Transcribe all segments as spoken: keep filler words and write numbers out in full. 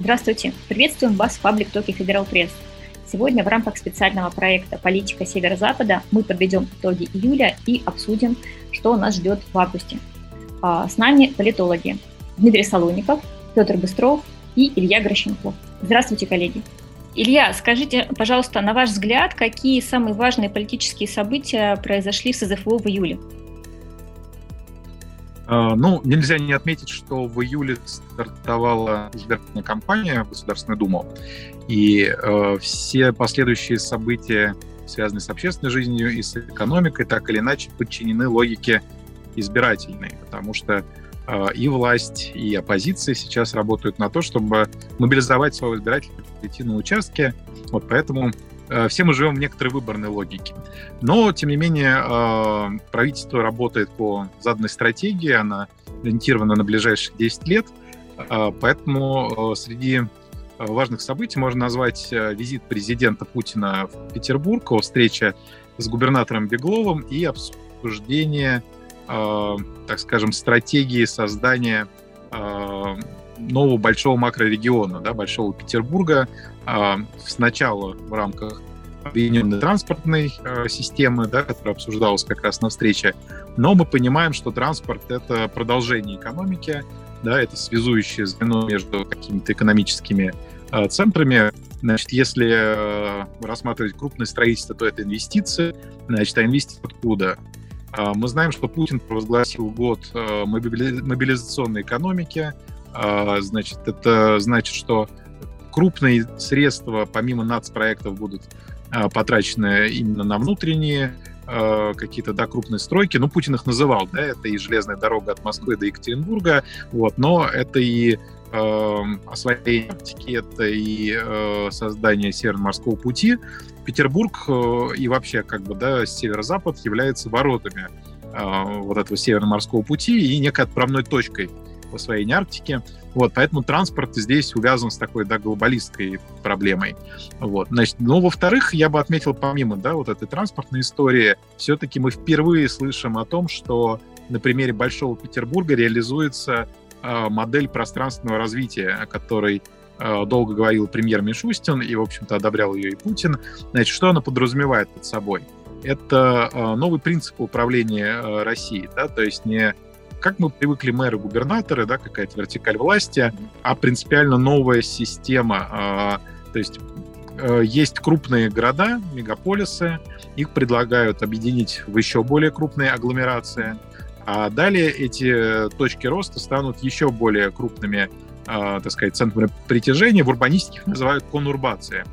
Здравствуйте! Приветствуем вас в паблик-токе Федерал Пресс. Сегодня в рамках специального проекта «Политика Северо-Запада» мы подведем итоги июля и обсудим, что нас ждет в августе. С нами политологи Дмитрий Солонников, Петр Быстров и Илья Гращенков. Здравствуйте, коллеги! Илья, скажите, пожалуйста, на ваш взгляд, какие самые важные политические события произошли в СЗФО в июле? Ну, нельзя не отметить, что в июле стартовала избирательная кампания в Государственную Думу, и э, все последующие события, связанные с общественной жизнью и с экономикой, так или иначе подчинены логике избирательной, потому что э, и власть, и оппозиция сейчас работают на то, чтобы мобилизовать своего избирателя, прийти на участки, вот поэтому... Все мы живем в некоторой выборной логике. Но, тем не менее, правительство работает по заданной стратегии, она ориентирована на ближайшие десять лет, поэтому среди важных событий можно назвать визит президента Путина в Петербург, встреча с губернатором Бегловым и обсуждение, так скажем, стратегии создания нового большого макрорегиона, да, Большого Петербурга, э, сначала в рамках объединенной транспортной э, системы, да, которая обсуждалась как раз на встрече, но мы понимаем, что транспорт — это продолжение экономики, да, это связующее звено между какими-то экономическими э, центрами. Значит, если э, рассматривать крупное строительство, то это инвестиции. Значит, а инвестиции откуда? Э, мы знаем, что Путин провозгласил год э, мобили... мобилизационной экономики. Значит, это значит, что крупные средства, помимо нацпроектов, будут потрачены именно на внутренние какие-то, да, крупные стройки. Ну, Путин их называл, да, это и железная дорога от Москвы до Екатеринбурга, вот, но это и э, освоение Арктики, это и э, создание Северно-морского пути. Петербург э, и вообще, как бы, да, северо-запад является воротами э, вот этого Северно-морского пути и некой отправной точкой освоение Арктики, вот, поэтому транспорт здесь увязан с такой, да, глобалистской проблемой, вот, значит, ну, во-вторых, я бы отметил, помимо, да, вот этой транспортной истории, все-таки мы впервые слышим о том, что на примере Большого Петербурга реализуется э, модель пространственного развития, о которой э, долго говорил премьер Мишустин и, в общем-то, одобрял ее и Путин. Значит, что она подразумевает под собой? Это э, новый принцип управления э, Россией, да, то есть не как мы привыкли мэры-губернаторы, да, какая-то вертикаль власти, а принципиально новая система. То есть есть крупные города, мегаполисы, их предлагают объединить в еще более крупные агломерации, а далее эти точки роста станут еще более крупными, так сказать, центрами притяжения, в урбанистике их называют конурбация.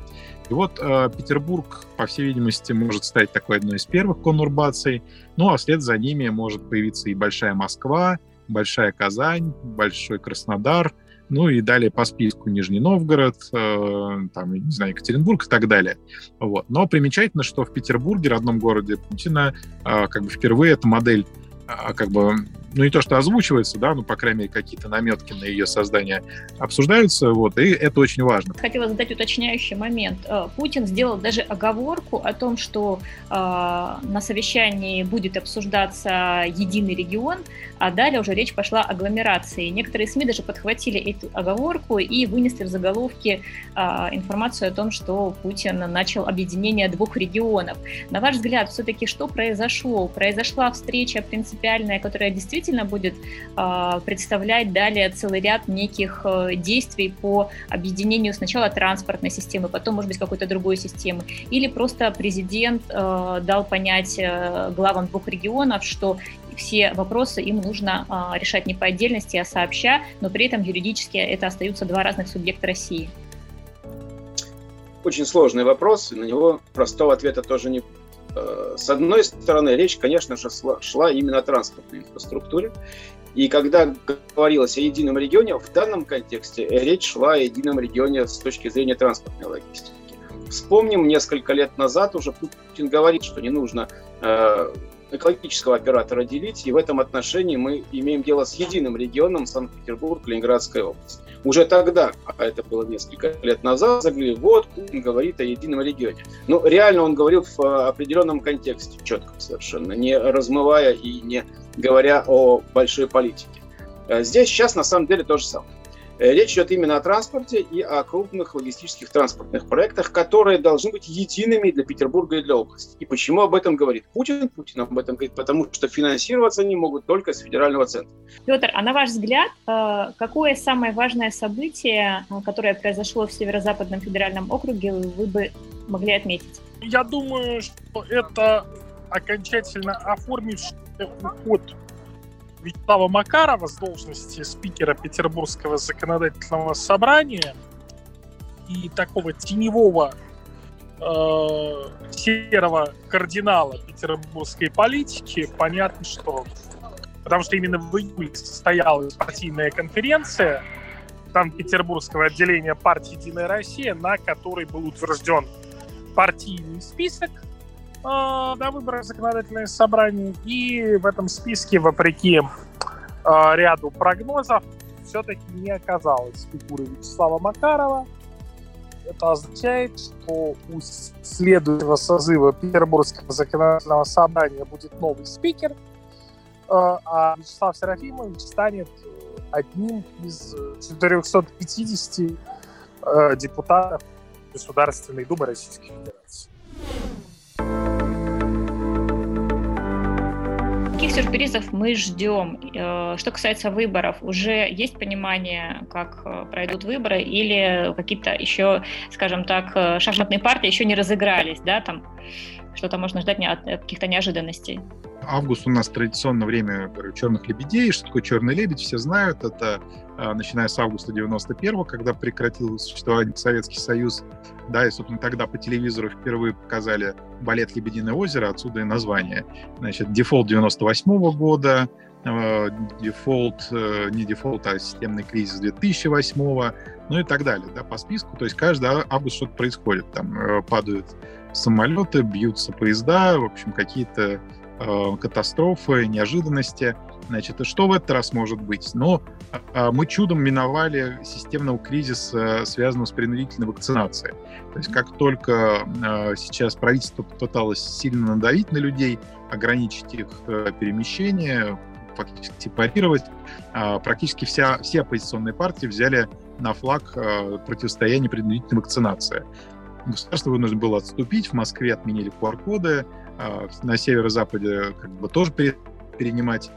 И вот э, Петербург, по всей видимости, может стать такой одной из первых конурбаций, ну а вслед за ними может появиться и Большая Москва, Большая Казань, Большой Краснодар, ну и далее по списку Нижний Новгород, э, там, не знаю, Екатеринбург и так далее. Вот. Но примечательно, что в Петербурге, родном городе Путина, э, как бы впервые эта модель, э, как бы, ну не то что озвучивается, да, но, по крайней мере, какие-то наметки на ее создание обсуждаются, вот, и это очень важно. Хотела задать уточняющий момент. Путин сделал даже оговорку о том, что э, на совещании будет обсуждаться единый регион, а далее уже речь пошла о агломерации. Некоторые СМИ даже подхватили эту оговорку и вынесли в заголовки э, информацию о том, что Путин начал объединение двух регионов. На ваш взгляд, все-таки что произошло? Произошла встреча принципиальная, которая действительно будет э, представлять далее целый ряд неких э, действий по объединению сначала транспортной системы, потом, может быть, какой-то другой системы. Или просто президент э, дал понять э, главам двух регионов, что все вопросы им нужно э, решать не по отдельности, а сообща, но при этом юридически это остаются два разных субъекта России. Очень сложный вопрос, и на него простого ответа тоже не будет. С одной стороны, речь, конечно же, шла именно о транспортной инфраструктуре. И когда говорилось о едином регионе, в данном контексте речь шла о едином регионе с точки зрения транспортной логистики. Вспомним, несколько лет назад уже Путин говорит, что не нужно экологического оператора делить, и в этом отношении мы имеем дело с единым регионом Санкт-Петербург, Ленинградская область. Уже тогда, а это было несколько лет назад, заговорили, вот Путин говорит о едином регионе. Но реально он говорил в определенном контексте, четко совершенно, не размывая и не говоря о большой политике. Здесь сейчас на самом деле то же самое. Речь идет именно о транспорте и о крупных логистических транспортных проектах, которые должны быть едиными для Петербурга и для области. И почему об этом говорит Путин? Путин об этом говорит, потому что финансироваться они могут только с федерального центра. Петр, а на ваш взгляд, какое самое важное событие, которое произошло в Северо-Западном федеральном округе, вы бы могли отметить? Я думаю, что это окончательно оформивший уход Вячеслава Макарова с должности спикера Петербургского законодательного собрания и такого теневого э, серого кардинала петербургской политики. Понятно, что... Потому что именно в июле состоялась партийная конференция там петербургского отделения партии «Единая Россия», на которой был утвержден партийный список на выборах в законодательное собрание, и в этом списке, вопреки э, ряду прогнозов, все-таки не оказалось фигуры Вячеслава Макарова. Это означает, что у следующего созыва Петербургского законодательного собрания будет новый спикер, э, а Вячеслав Серафимович станет одним из четырехсот пятидесяти э, депутатов Государственной Думы Российской Федерации. Каких сюрпризов мы ждем? Что касается выборов, уже есть понимание, как пройдут выборы, или какие-то еще, скажем так, шахматные партии еще не разыгрались, да, там что-то можно ждать от каких-то неожиданностей? Август у нас традиционно время черных лебедей. Что такое черный лебедь, все знают. Это начиная с августа девяносто первого, когда прекратил существование Советский Союз. Да, и, собственно, тогда по телевизору впервые показали балет «Лебединое озеро», отсюда и название. Значит, дефолт девяносто восьмого года, э, дефолт, э, не дефолт, а системный кризис две тысячи восьмого, ну и так далее, да, по списку. То есть каждый август что-то происходит. Там э, падают самолеты, бьются поезда, в общем, какие-то э, катастрофы, неожиданности. Значит, что в этот раз может быть? Но а, мы чудом миновали системного кризиса, связанного с принудительной вакцинацией. То есть как только а, сейчас правительство попыталось сильно надавить на людей, ограничить их а, перемещение, фактически сепарировать, а, практически вся, все оппозиционные партии взяли на флаг а, противостояние принудительной вакцинации. Государство вынуждено было отступить, в Москве отменили ку ар коды, а, на северо-западе как бы тоже перенимать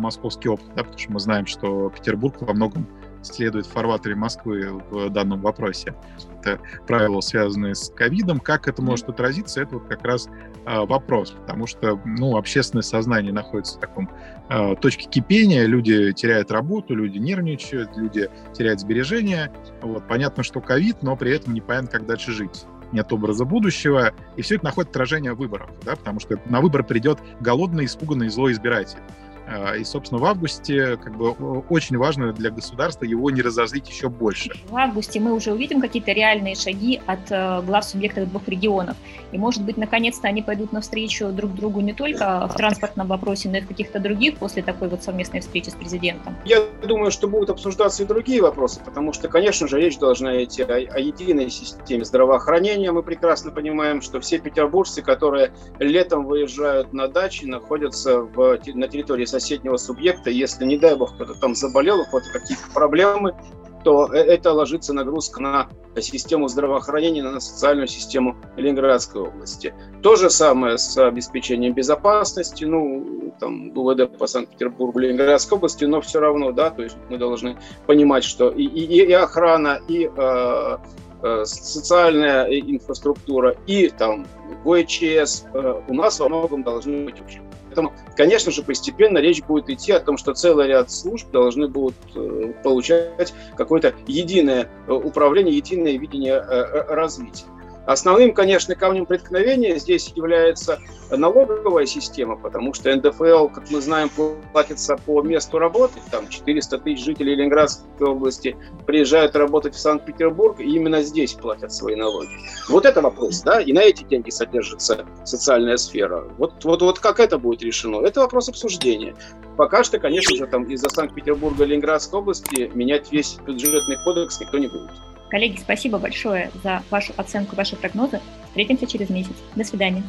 московский опыт, да, потому что мы знаем, что Петербург во многом следует в фарватере Москвы в данном вопросе. Это правила, связанные с ковидом. Как это может отразиться, это вот как раз э, вопрос, потому что ну, общественное сознание находится в таком э, точке кипения, люди теряют работу, люди нервничают, люди теряют сбережения. Вот, понятно, что ковид, но при этом непонятно, как дальше жить. Нет образа будущего, и все это находит отражение выборов, да, потому что на выбор придет голодный, испуганный, злой избиратель. И, собственно, в августе как бы очень важно для государства его не разозлить еще больше. В августе мы уже увидим какие-то реальные шаги от глав субъектов двух регионов. И, может быть, наконец-то они пойдут навстречу друг другу не только в транспортном вопросе, но и в каких-то других после такой вот совместной встречи с президентом. Я думаю, что будут обсуждаться и другие вопросы, потому что, конечно же, речь должна идти о, о единой системе здравоохранения. Мы прекрасно понимаем, что все петербуржцы, которые летом выезжают на дачи, находятся в, на территории соседнего субъекта, если, не дай бог, кто-то там заболел, у кого-то какие-то проблемы, то это ложится нагрузка на систему здравоохранения, на социальную систему Ленинградской области. То же самое с обеспечением безопасности, ну, там, ГУВД по Санкт-Петербургу, Ленинградской области, но все равно, да, то есть мы должны понимать, что и, и, и охрана, и э, э, социальная инфраструктура, и там ГОИЧС э, у нас во многом должны быть общими. Поэтому, конечно же, постепенно речь будет идти о том, что целый ряд служб должны будут получать какое-то единое управление, единое видение развития. Основным, конечно, камнем преткновения здесь является налоговая система, потому что эн дэ эф эл, как мы знаем, платится по месту работы. Там четыреста тысяч жителей Ленинградской области приезжают работать в Санкт-Петербург, и именно здесь платят свои налоги. Вот это вопрос, да, и на эти деньги содержится социальная сфера. Вот, вот, вот как это будет решено? Это вопрос обсуждения. Пока что, конечно же, там из-за Санкт-Петербурга и Ленинградской области менять весь бюджетный кодекс никто не будет. Коллеги, спасибо большое за вашу оценку, ваши прогнозы. Встретимся через месяц. До свидания.